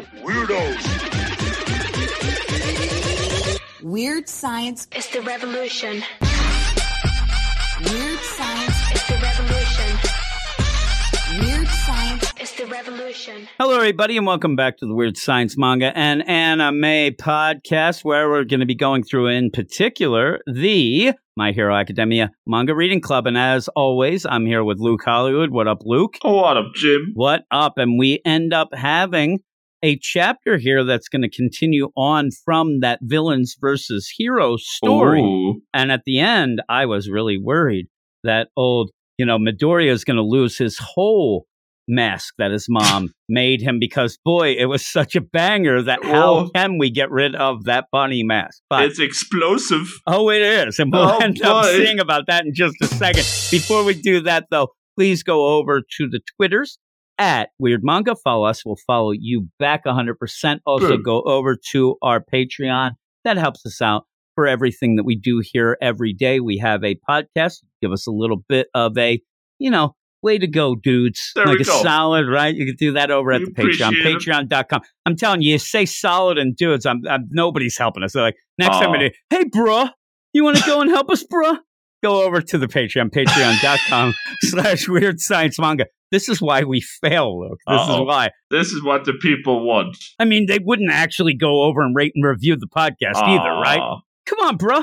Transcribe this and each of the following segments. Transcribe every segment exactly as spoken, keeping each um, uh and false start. of weirdos. Weird science is the revolution. Weird science is the revolution. Weird science is the revolution. Hello, everybody, and welcome back to the Weird Science Manga and Anime Podcast, where we're going to be going through, in particular, the My Hero Academia Manga Reading Club. And as always, I'm here with Luke Hollywood. What up, Luke? What up, Jim? What up? And we end up having a chapter here that's going to continue on from that villains versus hero story. Ooh. And at the end, I was really worried that old, you know, Midoriya is going to lose his whole mask that his mom made him, because boy, it was such a banger that well, how can we get rid of that bunny mask? But it's explosive. Oh, it is. And we'll oh, end boy. up seeing about that in just a second. Before we do that, though, please go over to the Twitters at Weird Manga. Follow us. We'll follow you back one hundred percent. Also, Good. go over to our Patreon. That helps us out for everything that we do here every day. We have a podcast. Give us a little bit of a, you know, way to go, dudes. There like a go. solid, right? You can do that over at we the Patreon. Patreon dot com. I'm telling you, you say solid and dudes, I'm, I'm nobody's helping us. They're like, next Aww. time we do, hey, bruh, you want to go and help us, bruh? Go over to the Patreon, patreon dot com slash Weird Science Manga. This is why we fail, Luke. This Uh-oh. is why. This is what the people want. I mean, they wouldn't actually go over and rate and review the podcast Aww. either, right? Come on, bruh.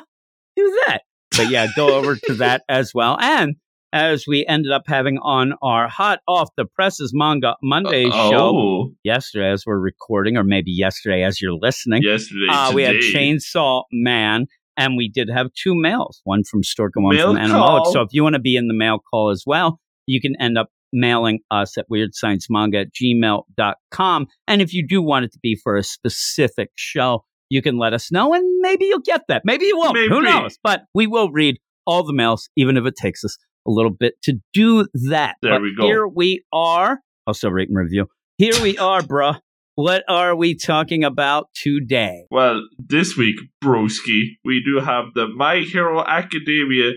Do that. But yeah, go over to that as well. And as we ended up having on our hot off the presses Manga Monday Uh-oh. show yesterday, as we're recording, or maybe yesterday as you're listening, yesterday, uh, we had Chainsaw Man. And we did have two mails, one from Stork and one mail from Animalog. So if you want to be in the mail call as well, you can end up mailing us at weird science manga at gmail dot com. And if you do want it to be for a specific show, you can let us know, and maybe you'll get that. Maybe you won't. Maybe. Who knows? But we will read all the mails, even if it takes us a little bit to do that. There but we go. Here we are. Also, rate and review. Here we are, bruh. What are we talking about today? Well, this week, broski, we do have the My Hero Academia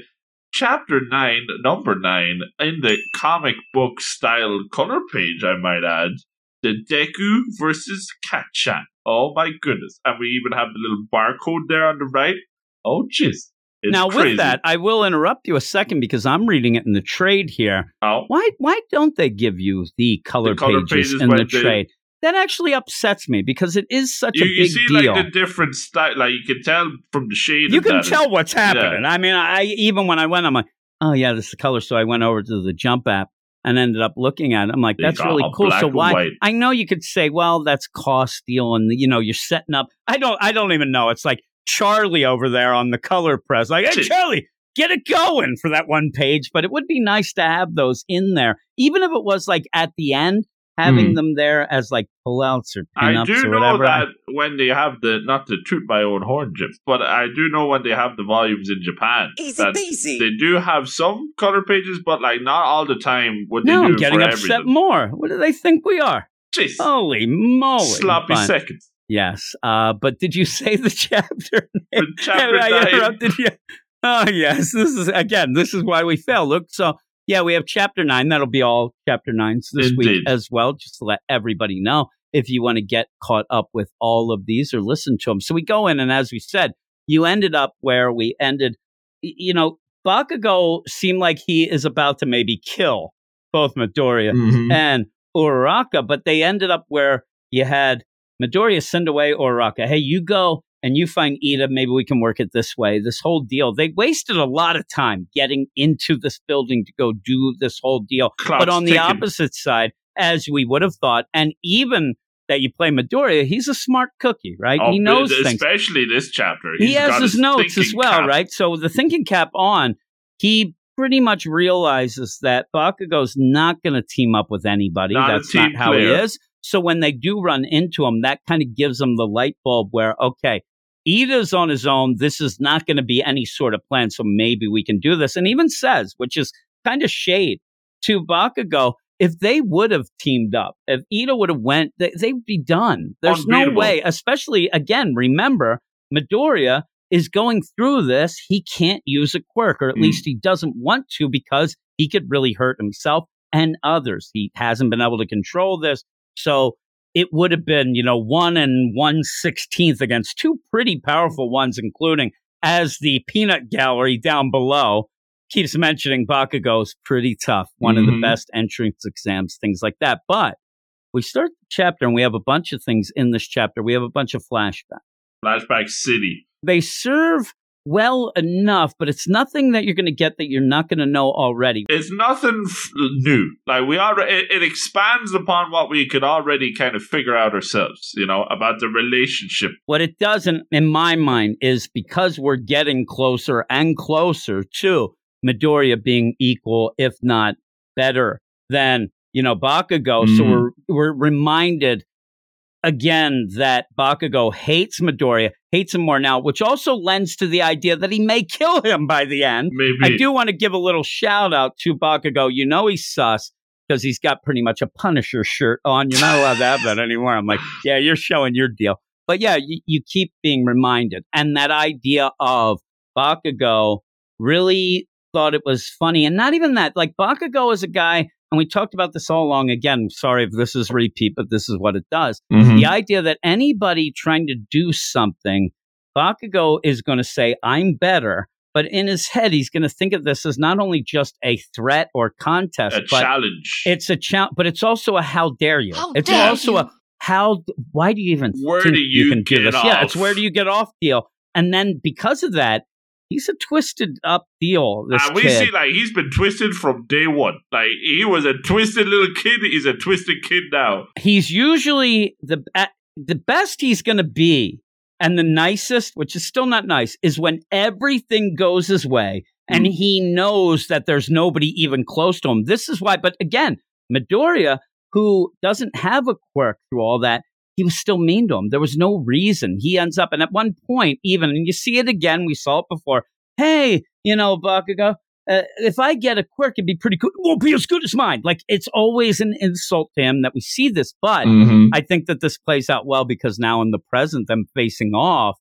Chapter nine, Number nine, in the comic book style color page, I might add. The Deku versus Kacchan. Oh my goodness. And we even have the little barcode there on the right. Oh, jeez. It's now, crazy. With that, I will interrupt you a second because I'm reading it in the trade here. Oh. Why, why don't they give you the color, the color pages, pages in the they- trade? That actually upsets me because it is such you, a big deal. You see, deal. like, the different style. Like, you can tell from the shade. You of can that tell what's happening. Yeah. I mean, I even when I went, I'm like, oh, yeah, this is the color. So I went over to the Jump app and ended up looking at it. I'm like, that's it's really cool. So why? I know you could say, well, that's cost deal. And, you know, you're setting up. I don't I don't even know. It's like Charlie over there on the color press. Like, hey, Charlie, get it going for that one page. But it would be nice to have those in there, even if it was like at the end. Having mm. them there as like pullouts or pinups or whatever. I do know that I, when they have the, not to toot my own horn, Jim, but I do know when they have the volumes in Japan. Easy peasy. They do have some color pages, but like not all the time. What no, they do I'm getting for upset everything. More. What do they think we are? Jeez. Holy moly. Sloppy Fun. seconds. Yes. Uh, but did you say the chapter name? The chapter name. I interrupted you. Oh, yes. This is, again, this is why we fail. Look, so. Yeah, we have Chapter nine. That'll be all Chapter nines this Indeed. week as well, just to let everybody know if you want to get caught up with all of these or listen to them. So we go in, and as we said, you ended up where we ended. You know, Bakugo seemed like he is about to maybe kill both Midoriya mm-hmm. and Uraraka, but they ended up where you had Midoriya send away Uraraka. Hey, you go and you find Iida, maybe we can work it this way. This whole deal. They wasted a lot of time getting into this building to go do this whole deal. Clock's but on ticking. The opposite side, as we would have thought, and even that you play Midoriya, he's a smart cookie, right? Oh, he knows especially things. Especially this chapter. He's he has got his, his notes as well, cap. right? So with the thinking cap on, he pretty much realizes that Bakugo's not going to team up with anybody. Not That's not how player. he is. So when they do run into him, that kind of gives them the light bulb where, okay, Ida's on his own. This is not going to be any sort of plan, so maybe we can do this. And even says, which is kind of shade to Bakugo, if they would have teamed up, if Iida would have went, they, they'd be done. There's no way, especially, again, remember, Midoriya is going through this. He can't use a quirk, or at mm. least he doesn't want to, because he could really hurt himself and others. He hasn't been able to control this. So it would have been, you know, one and one sixteenth against two pretty powerful ones, including, as the peanut gallery down below keeps mentioning, Bakugo's pretty tough, one mm-hmm. of the best entrance exams, things like that. But we start the chapter and we have a bunch of things in this chapter. We have a bunch of flashbacks. Flashback City. They serve well enough, but it's nothing that you're going to get that you're not going to know already. It's nothing f- new. Like we are, it, it expands upon what we could already kind of figure out ourselves, you know, about the relationship. What it doesn't, in my mind, is because we're getting closer and closer to Midoriya being equal, if not better than, you know, Bakugo. Mm. So we're we're reminded again that Bakugo hates Midoriya, hates him more now, which also lends to the idea that he may kill him by the end. Maybe. I do want to give a little shout out to Bakugo. You know he's sus because he's got pretty much a Punisher shirt on. You're not allowed to have that anymore. I'm like, yeah, you're showing your deal. But yeah, you, you keep being reminded. And that idea of Bakugo really thought it was funny. And not even that, like Bakugo is a guy, and we talked about this all along. Again, sorry if this is repeat, but this is what it does. Mm-hmm. The idea that anybody trying to do something, Bakugo is going to say, I'm better. But in his head, he's going to think of this as not only just a threat or contest. A but challenge. It's a challenge, but it's also a how dare you. How it's dare also you? a how, why do you even where think do you, you can get do this? Off? Yeah, it's where do you get off deal. And then because of that, he's a twisted up deal. This uh, we kid. see, like, he's been twisted from day one. Like, he was a twisted little kid. He's a twisted kid now. He's usually the uh, the best he's going to be, and the nicest, which is still not nice, is when everything goes his way, mm. and he knows that there's nobody even close to him. This is why. But again, Midoriya, who doesn't have a quirk through all that, he was still mean to him. There was no reason. He ends up, and at one point, even, and you see it again, we saw it before. Hey, you know, Bakugo, uh, if I get a quirk, it'd be pretty cool. It won't be as good as mine. Like, it's always an insult to him that we see this, but mm-hmm. I think that this plays out well because now in the present, them facing off,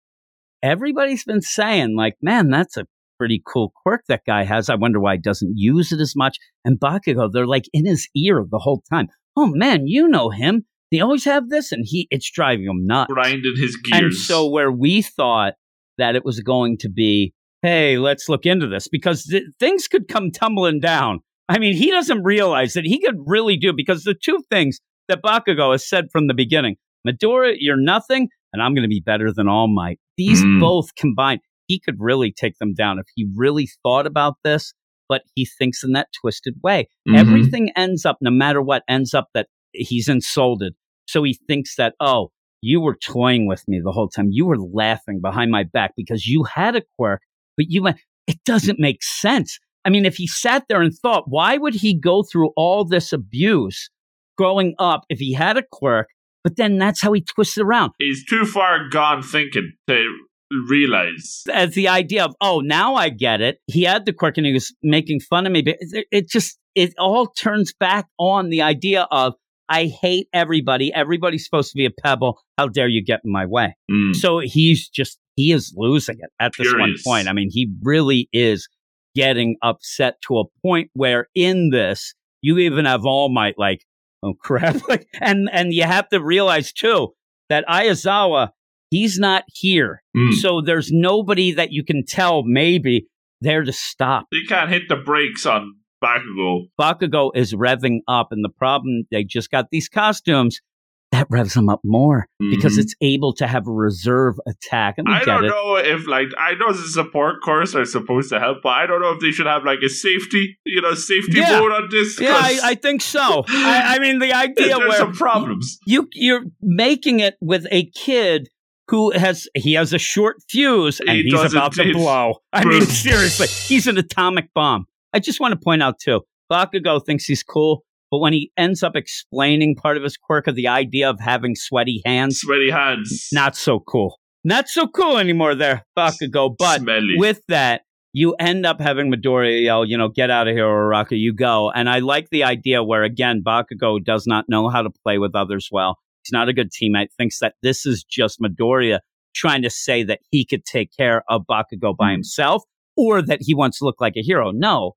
everybody's been saying, like, man, that's a pretty cool quirk that guy has. I wonder why he doesn't use it as much. And Bakugo, they're like in his ear the whole time. Oh, man, you know him. They always have this, and he it's driving him nuts. Grinded his gears. And so where we thought that it was going to be, hey, let's look into this, because th- things could come tumbling down. I mean, he doesn't realize that he could really do, because the two things that Bakugo has said from the beginning, Midoriya, you're nothing, and I'm going to be better than All Might. These mm. both combined, he could really take them down if he really thought about this, but he thinks in that twisted way. Mm-hmm. Everything ends up, no matter what, ends up that he's insulted. So he thinks that, oh, you were toying with me the whole time. You were laughing behind my back because you had a quirk, but you went, it doesn't make sense. I mean, if he sat there and thought, why would he go through all this abuse growing up if he had a quirk? But then that's how he twists it around. He's too far gone thinking to realize. As the idea of, oh, now I get it. He had the quirk and he was making fun of me. But it just, it all turns back on the idea of, I hate everybody. Everybody's supposed to be a pebble. How dare you get in my way? Mm. So he's just, he is losing it at this Furious. one point. I mean, he really is getting upset to a point where in this, you even have All Might like, oh crap. Like, and, and you have to realize too, that Aizawa, he's not here. Mm. So there's nobody that you can tell maybe there to stop. They can't hit the brakes on Bakugo. Bakugo is revving up, and the problem, they just got these costumes that revs them up more mm-hmm. because it's able to have a reserve attack. And I don't it. know if, like, I know the support course are supposed to help, but I don't know if they should have like a safety, you know, safety yeah. mode on this. Yeah, I, I think so. I, I mean, the idea where some problems you you're making it with a kid who has, he has a short fuse and he he's about to blow. I mean, seriously, he's an atomic bomb. I just want to point out, too, Bakugo thinks he's cool, but when he ends up explaining part of his quirk of the idea of having sweaty hands. Sweaty hands. Not so cool. Not so cool anymore there, Bakugo. But Smelly. With that, you end up having Midoriya yell, you know, get out of here, Uraraka, you go. And I like the idea where, again, Bakugo does not know how to play with others well. He's not a good teammate. Thinks that this is just Midoriya trying to say that he could take care of Bakugo by mm. himself, or that he wants to look like a hero. No.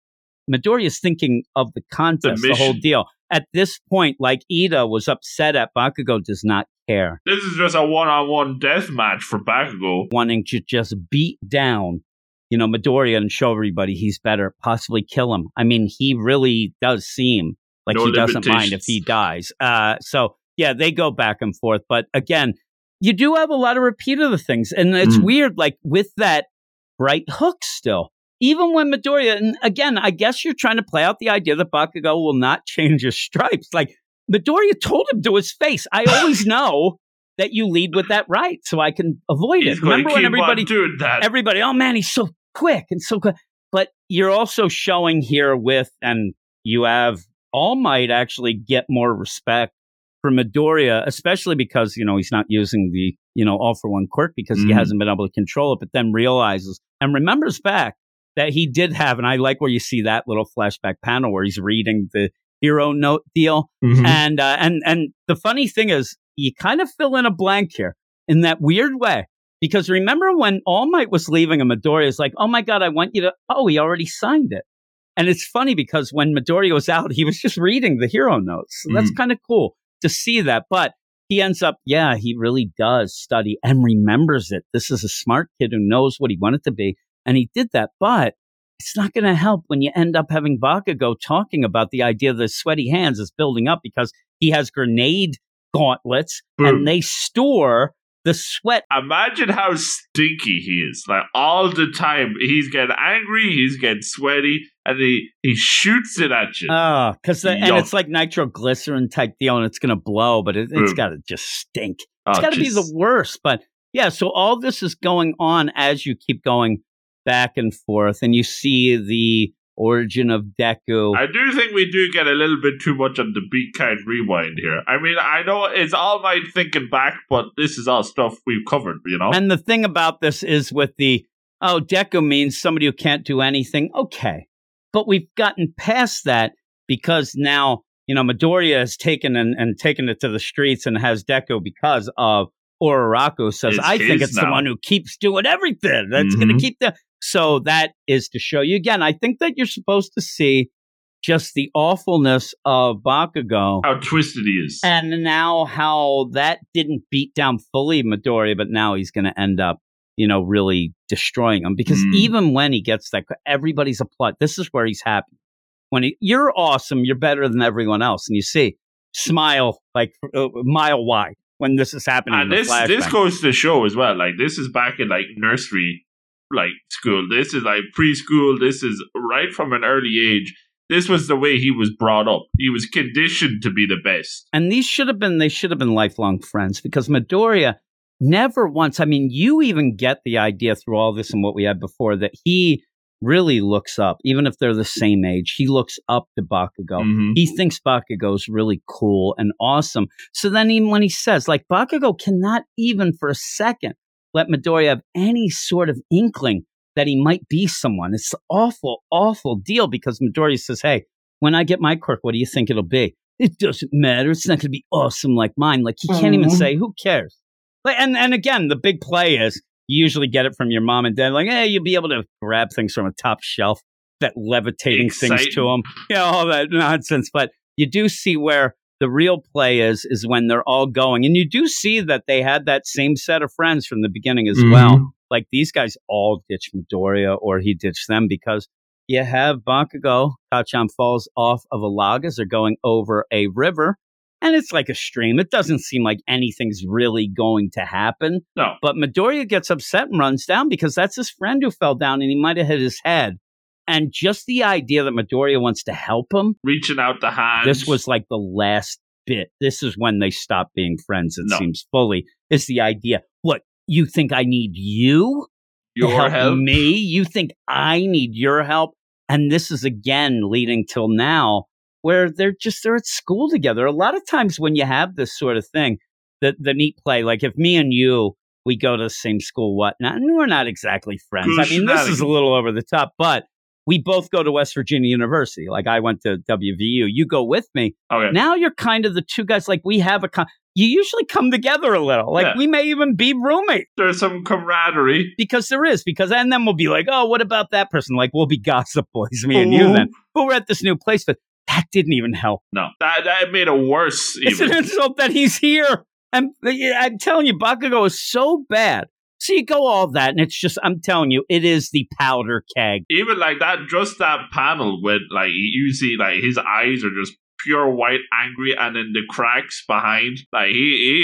Midoriya's thinking of the contest, the, the whole deal. at this point, like, Iida was upset at Bakugo does not care. This is just a one-on-one death match for Bakugo. Wanting to just beat down, you know, Midoriya and show everybody he's better, possibly kill him. I mean, he really does seem like no he doesn't mind if he dies. Uh, so, yeah, they go back and forth. But again, you do have a lot of repeat of the things. And it's mm. weird, like, with that right hook still. Even when Midoriya, and again, I guess you're trying to play out the idea that Bakugo will not change his stripes. Like, Midoriya told him to his face, I always know that you lead with that right, so I can avoid he's it. Remember when everybody, that. everybody, oh man, he's so quick and so quick. But you're also showing here with, and you have All Might actually get more respect for Midoriya, especially because, you know, he's not using the, you know, all for one quirk because mm. he hasn't been able to control it, but then realizes and remembers back that he did have, and I like where you see that little flashback panel where he's reading the hero note deal. Mm-hmm. And uh, and and the funny thing is, you kind of fill in a blank here in that weird way. Because remember when All Might was leaving and Midoriya's like, oh my God, I want you to, oh, he already signed it. And it's funny because when Midoriya was out, he was just reading the hero notes. So mm-hmm. that's kind of cool to see that. But he ends up, yeah, he really does study and remembers it. This is a smart kid who knows what he wanted to be. And he did that, but it's not going to help when you end up having Bakugo talking about the idea that sweaty hands is building up because he has grenade gauntlets Boom. and they store the sweat. Imagine how stinky he is. Like, all the time, he's getting angry, he's getting sweaty, and he, he shoots it at you. Oh, because and it's like nitroglycerin type deal, and it's going to blow, but it, it's got to just stink. It's oh, got to be the worst. But yeah, so all this is going on as you keep going back and forth, and you see the origin of Deku. I do think we do get a little bit too much on the Be Kind Rewind here. I mean, I know it's All my thinking back, but this is all stuff we've covered, you know? And the thing about this is with the, oh, Deku means somebody who can't do anything. Okay. But we've gotten past that because now, you know, Midoriya has taken and, and taken it to the streets and has Deku because of Uraraka says, it's I think it's now. the one who keeps doing everything. That's mm-hmm. going to keep the... So that is to show you again. I think that you're supposed to see just the awfulness of Bakugo, how twisted he is, and now how that didn't beat down fully Midoriya, but now he's going to end up, you know, really destroying him because mm. even when he gets that, everybody's applauding. This is where he's happy when he, you're awesome, you're better than everyone else, and you see smile like a mile wide when this is happening. And this this goes to show as well. Like, this is back in like nursery. Like school, this is like preschool, this is right from an early age. This was the way he was brought up. He was conditioned to be the best. And these should have been, they should have been lifelong friends because Midoriya never once, I mean, you even get the idea through all this and what we had before that he really looks up, even if they're the same age, he looks up to Bakugo. Mm-hmm. He thinks Bakugo's really cool and awesome. So then even when he says, like, Bakugo cannot even for a second let Midoriya have any sort of inkling that he might be someone. It's an awful, awful deal because Midoriya says, hey, when I get my quirk, what do you think it'll be? It doesn't matter. It's not going to be awesome like mine. Like, he can't even say, who cares? Like, and, and again, the big play is you usually get it from your mom and dad. Like, hey, you'll be able to grab things from a top shelf, that levitating Exciting. things to them. You know, all that nonsense. But you do see where the real play is, is when they're all going. And you do see that they had that same set of friends from the beginning as mm-hmm. well. Like, these guys all ditch Midoriya or he ditched them because you have Bakugo. Kacchan falls off of a log as they're going over a river. And it's like a stream. It doesn't seem like anything's really going to happen. No. But Midoriya gets upset and runs down because that's his friend who fell down and he might have hit his head. And just the idea that Midoriya wants to help him. Reaching out the hand. This was like the last bit. This is when they stop being friends, it no. seems fully. It's the idea. What, you think I need you? Your to help, help? Me? You think I need your help? And this is again leading till now where they're just, they're at school together. A lot of times when you have this sort of thing, the, the neat play, like if me and you, we go to the same school, whatnot, and we're not exactly friends. Gosh, I mean, this is a little over the top, but we both go to West Virginia University. Like, I went to W V U. You go with me. Okay. Now you're kind of the two guys. Like, we have a... Con- you usually come together a little. Like, yeah. we may even be roommates. There's some camaraderie. Because there is. Because And then we'll be like, oh, what about that person? Like, we'll be gossip boys, me and Ooh. you then. But we're at this new place. But that didn't even help. No, that, that made it worse. Even. It's an insult that he's here. I'm, I'm telling you, Bakugo is so bad. So you go all that, and it's just, I'm telling you, it is the powder keg. Even like that, just that panel with like, you see like his eyes are just pure white, angry, and in the cracks behind, like he,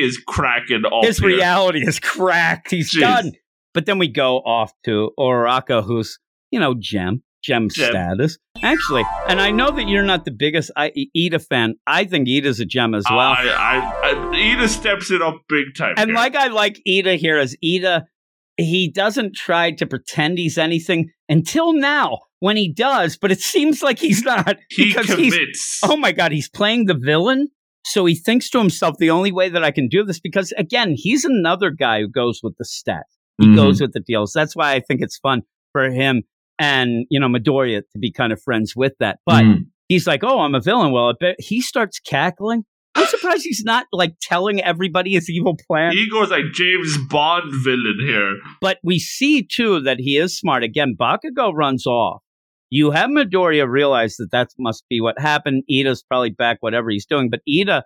he is cracking off. His here. Reality is cracked. He's Jeez. Done. But then we go off to Uraraka, who's, you know, gem, gem, gem status. Actually, and I know that you're not the biggest I- Iida fan. I think Ida's a gem as well. Uh, I, I, I, Iida steps it up big time. And here. like I like Iida here is Iida, he doesn't try to pretend he's anything until now when he does, but it seems like he's not. He commits. He's, oh my God, he's playing the villain. So he thinks to himself, the only way that I can do this, because again, he's another guy who goes with the stats. He mm-hmm. goes with the deals. That's why I think it's fun for him and, you know, Midoriya to be kind of friends with that. But mm. he's like, oh, I'm a villain. Well, I bet he starts cackling. I'm surprised he's not, like, telling everybody his evil plan. He goes like James Bond villain here. But we see, too, that he is smart. Again, Bakugo runs off. You have Midoriya realize that that must be what happened. Ida's probably back, whatever he's doing. But Iida,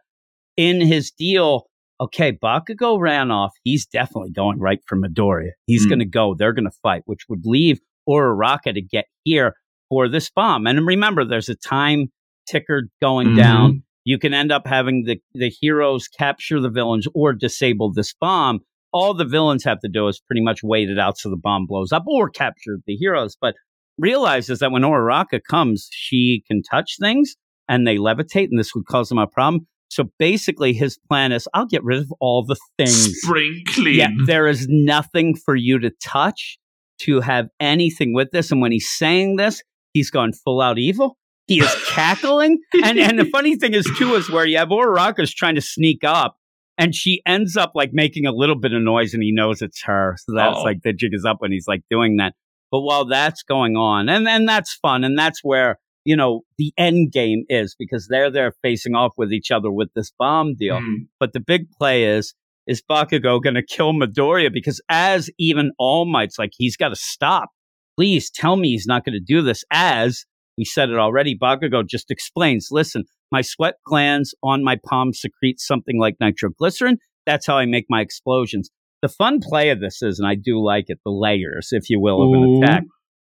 in his deal... Okay, Bakugo ran off. He's definitely going right for Midoriya. He's mm. going to go. They're going to fight, which would leave Uraraka to get here for this bomb. And remember, there's a time ticker going mm-hmm. down. You can end up having the, the heroes capture the villains or disable this bomb. All the villains have to do is pretty much wait it out so the bomb blows up or capture the heroes. But realizes that when Uraraka comes, she can touch things and they levitate, and this would cause them a problem. So basically, his plan is, I'll get rid of all the things. Spring clean. Yeah, there is nothing for you to touch, to have anything with this. And when he's saying this, he's gone full out evil. He is cackling. And and the funny thing is, too, is where you have Uraraka's trying to sneak up, and she ends up like making a little bit of noise, and he knows it's her. So that's oh. like the jig is up when he's like doing that. But while that's going on, and then that's fun, and that's where, you know, the end game is, because they're there facing off with each other with this bomb deal. Mm. But the big play is, is Bakugo going to kill Midoriya? Because as even All Might's like, he's got to stop. Please tell me he's not going to do this. As we said it already, Bakugo just explains, listen, my sweat glands on my palm secrete something like nitroglycerin. That's how I make my explosions. The fun play of this is, and I do like it, the layers, if you will, of an attack.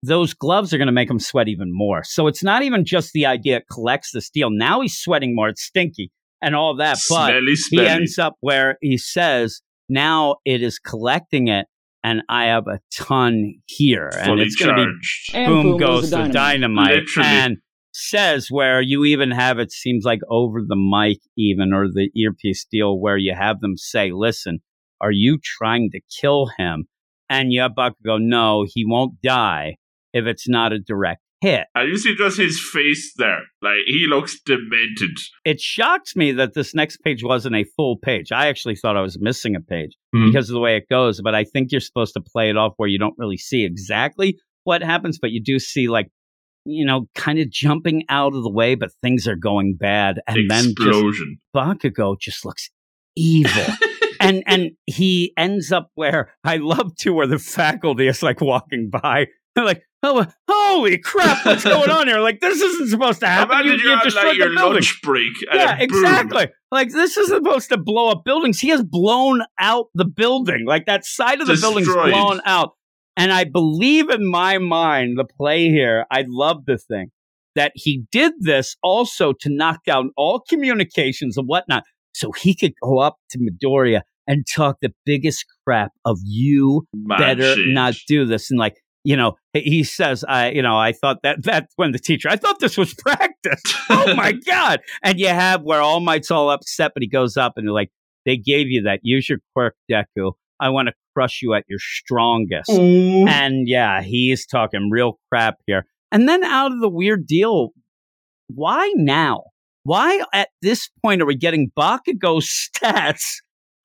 Those gloves are going to make him sweat even more. So it's not even just the idea it collects the steel. Now he's sweating more. It's stinky and all that. But smelly, smelly. He ends up where he says, now it is collecting it, and I have a ton here. Fully and it's going to be and boom, boom goes the dynamite. dynamite. Literally. And says where you even have, it seems like over the mic even, or the earpiece deal, where you have them say, listen, are you trying to kill him? And you have Bakugo, no, he won't die if it's not a direct hit. And you see just his face there. Like, he looks demented. It shocks me that this next page wasn't a full page. I actually thought I was missing a page mm-hmm. because of the way it goes. But I think you're supposed to play it off where you don't really see exactly what happens. But you do see, like, you know, kind of jumping out of the way, but things are going bad. And explosion. Then just, Bakugo just looks evil. and and he ends up where I love, too, where the faculty is, like, walking by. They're like, oh, holy crap, what's going on here? Like, this isn't supposed to happen. Imagine you, you have, like, your building. Lunch break. Yeah, exactly. Boom. Like, this is supposed to blow up buildings. He has blown out the building. Like, that side of the Destroyed. building's blown out. And I believe in my mind, the play here, I love the thing, that he did this also to knock down all communications and whatnot, so he could go up to Midoriya and talk the biggest crap of you my better shit. Not do this. And, like, you know, he says, I, you know, I thought that, that's when the teacher, I thought this was practice. Oh my God. And you have where All Might's all upset, but he goes up and they're like, they gave you that. Use your quirk, Deku. I want to crush you at your strongest. Mm. And yeah, he's talking real crap here. And then out of the weird deal, why now? Why at this point are we getting Bakugo's stats?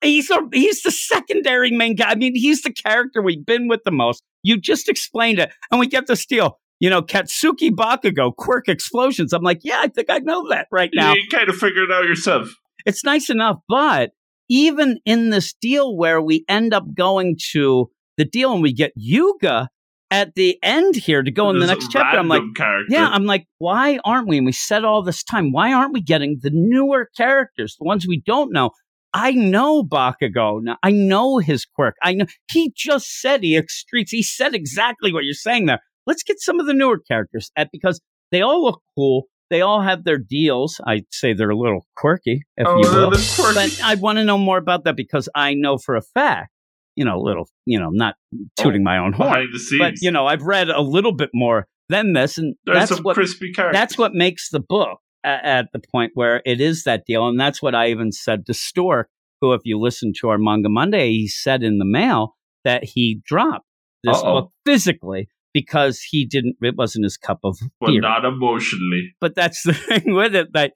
He's a, he's the secondary main guy. I mean, he's the character we've been with the most. You just explained it, and we get this deal. You know, Katsuki Bakugo, quirk explosions. I'm like, yeah, I think I know that right now. You kind of figure it out yourself. It's nice enough, but even in this deal where we end up going to the deal and we get Yuga, at the end here to go in the next chapter, I'm like, character. yeah, I'm like, why aren't we? And we said all this time, why aren't we getting the newer characters, the ones we don't know? I know Bakugo now. I know his quirk. I know he just said he excretes. He said exactly what you're saying there. Let's get some of the newer characters at because they all look cool. They all have their deals. I'd say they're a little quirky, if oh, you will. Quirky. But I want to know more about that because I know for a fact, you know, little, you know, not tooting oh, my own horn, but you know, I've read a little bit more than this, and There's that's what crispy characters. That's what makes the book. At the point where it is that deal. And that's what I even said to Stork, who, if you listen to our Manga Monday, he said in the mail that he dropped this Uh-oh. book physically because he didn't, it wasn't his cup of well, beer. But not emotionally. But that's the thing with it, that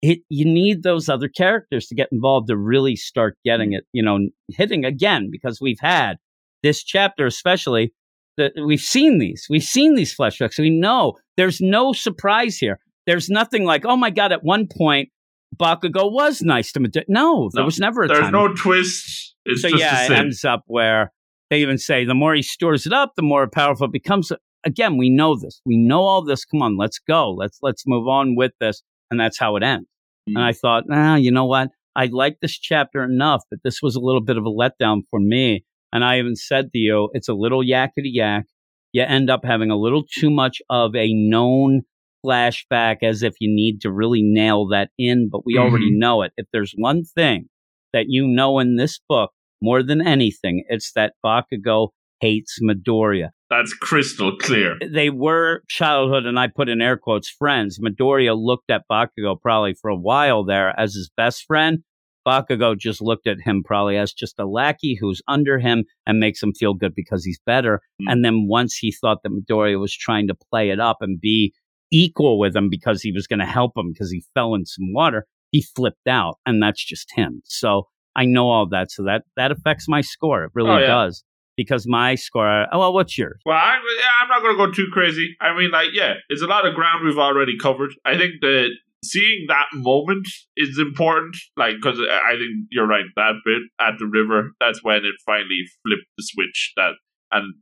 it, you need those other characters to get involved to really start getting it, you know, hitting again, because we've had this chapter, especially that we've seen these, we've seen these flashbacks. We know there's no surprise here. There's nothing like, oh my God, at one point, Bakugo was nice to Midoriya. No, there no, was never a there's time. There's no twist. It's so just yeah, it ends up where they even say, the more he stores it up, the more powerful it becomes. Again, we know this. We know all this. Come on, let's go. Let's let's move on with this. And that's how it ends. Mm-hmm. And I thought, nah, you know what? I like this chapter enough, but this was a little bit of a letdown for me. And I even said to you, it's a little yakety-yak. You end up having a little too much of a known flashback as if you need to really nail that in, but we mm-hmm. already know it. If there's one thing that you know in this book more than anything, it's that Bakugo hates Midoriya. That's crystal clear. They were childhood, and I put in air quotes, friends. Midoriya looked at Bakugo probably for a while there as his best friend. Bakugo just looked at him probably as just a lackey who's under him and makes him feel good because he's better. Mm-hmm. And then once he thought that Midoriya was trying to play it up and be equal with him because he was going to help him because he fell in some water, he flipped out, and that's just him. So I know all that, so that that affects my score. It really oh, yeah. does, because my score, oh well, what's yours? Well, I, I'm not going to go too crazy. I mean, like, yeah, it's a lot of ground we've already covered. I think that seeing that moment is important, like, because I think you're right, that bit at the river, that's when it finally flipped the switch, that and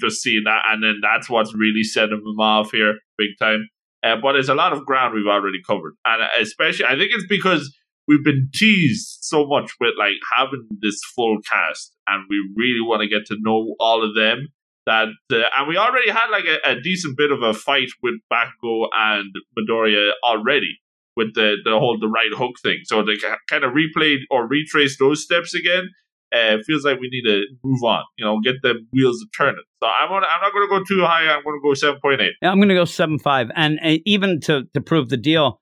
just seeing that, and then that's what's really setting him off here big time. Uh, but there's a lot of ground we've already covered, and especially I think it's because we've been teased so much with like having this full cast, and we really want to get to know all of them. That uh, and we already had like a, a decent bit of a fight with Bakugo and Midoriya already with the the whole the right hook thing. So they kind of replayed or retraced those steps again. It uh, feels like we need to move on, you know, get the wheels turning. So I'm on, I'm not going to go too high. I'm going to go seven point eight. Yeah, I'm going to go seven point five. And, and even to, to prove the deal,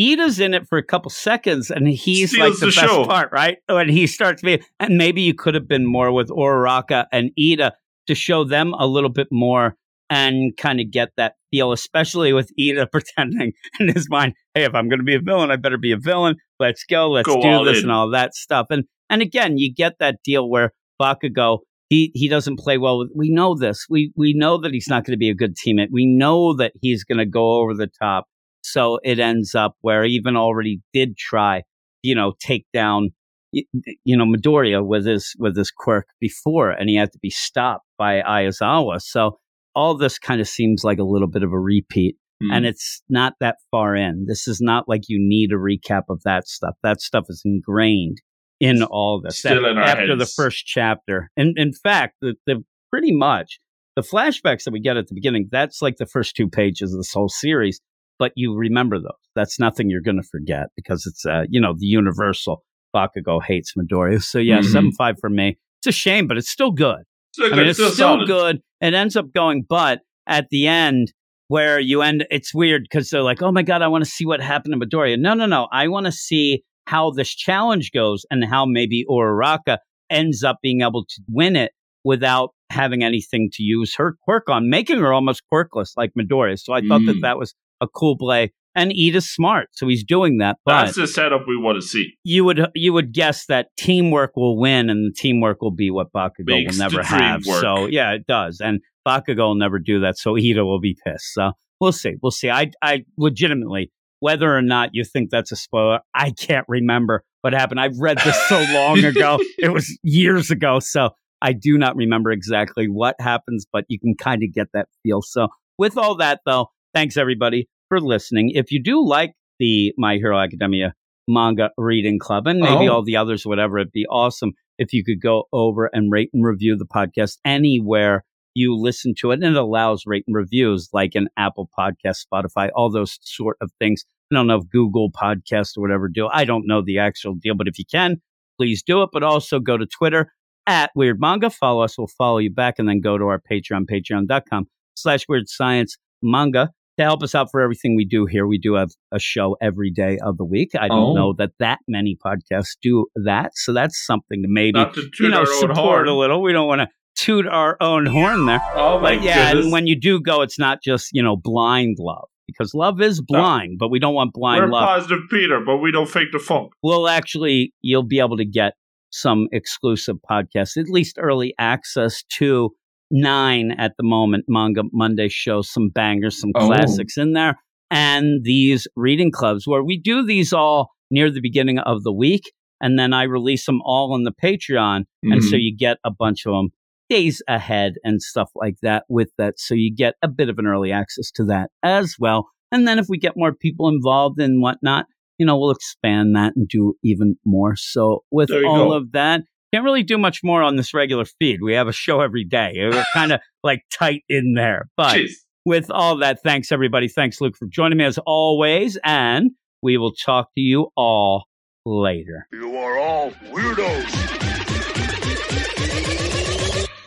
Ida's in it for a couple seconds, and he's Steals like the, the best show. part, right? When he starts being, and maybe you could have been more with Uraraka and Iida to show them a little bit more and kind of get that feel, especially with Iida pretending in his mind, hey, if I'm going to be a villain, I better be a villain. Let's go. Let's go do this in. and all that stuff. And And again, you get that deal where Bakugo, he, he doesn't play well. With, we know this. We we know that he's not going to be a good teammate. We know that he's going to go over the top. So it ends up where even already did try, you know, take down, you, you know, Midoriya with his, with his quirk before. And he had to be stopped by Aizawa. So all this kind of seems like a little bit of a repeat. Mm. And it's not that far in. This is not like you need a recap of that stuff. That stuff is ingrained in all this. Still in our after heads. The first chapter. And in fact, the, the pretty much the flashbacks that we get at the beginning, that's like the first two pages of this whole series, but you remember those. That's nothing you're going to forget because it's, uh, you know, the universal Bakugo hates Midoriya. So yeah, mm-hmm. seven point five for me. It's a shame, but it's still good. Still good. I mean, it's still, still good. It ends up going, but at the end where you end, it's weird because they're like, oh my God, I want to see what happened to Midoriya. No, no, no. I want to see how this challenge goes and how maybe Uraraka ends up being able to win it without having anything to use her quirk on, making her almost quirkless like Midoriya. So I mm. thought that that was a cool play. And Ida's smart, so he's doing that. But that's the setup we want to see. You would you would guess that teamwork will win, and the teamwork will be what Bakugo Makes will never have. Work. So yeah, it does. And Bakugo will never do that, so Iida will be pissed. So we'll see. We'll see. I I legitimately... Whether or not you think that's a spoiler, I can't remember what happened. I've read this so long ago. It was years ago. So I do not remember exactly what happens, but you can kind of get that feel. So with all that, though, thanks, everybody, for listening. If you do like the My Hero Academia Manga Reading Club and maybe oh. all the others, whatever, it'd be awesome if you could go over and rate and review the podcast anywhere you listen to it. And it allows rate and reviews like an Apple Podcast, Spotify, all those sort of things. I don't know if Google Podcasts or whatever do. I don't know the actual deal, but if you can, please do it. But also go to Twitter at Weird Manga. Follow us. We'll follow you back. And then go to our Patreon, patreon.com slash Weird Science Manga to help us out for everything we do here. We do have a show every day of the week. I don't oh. know that that many podcasts do that. So that's something to maybe, Not to you know, support horn. a little. We don't want to toot our own horn there. Oh, my But yeah, goodness. And when you do go, it's not just, you know, blind love. Because love is blind, no. but we don't want blind We're love. We're Positive Peter, but we don't fake the funk. Well, actually, you'll be able to get some exclusive podcasts, at least early access to nine at the moment, Manga Monday shows, some bangers, some oh. classics in there, and these reading clubs where we do these all near the beginning of the week, and then I release them all on the Patreon, mm-hmm. and so you get a bunch of them days ahead and stuff like that with that. So you get a bit of an early access to that as well. And then if we get more people involved and whatnot, you know, we'll expand that and do even more. So with all go. of that, can't really do much more on this regular feed. We have a show every day. We're kind of like tight in there. But Jeez. with all that, thanks everybody. Thanks, Luke, for joining me as always. And we will talk to you all later. You are all weirdos.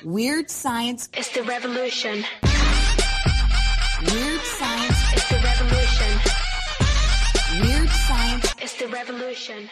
Weird Science is the revolution. Weird Science is the revolution. Weird Science is the revolution.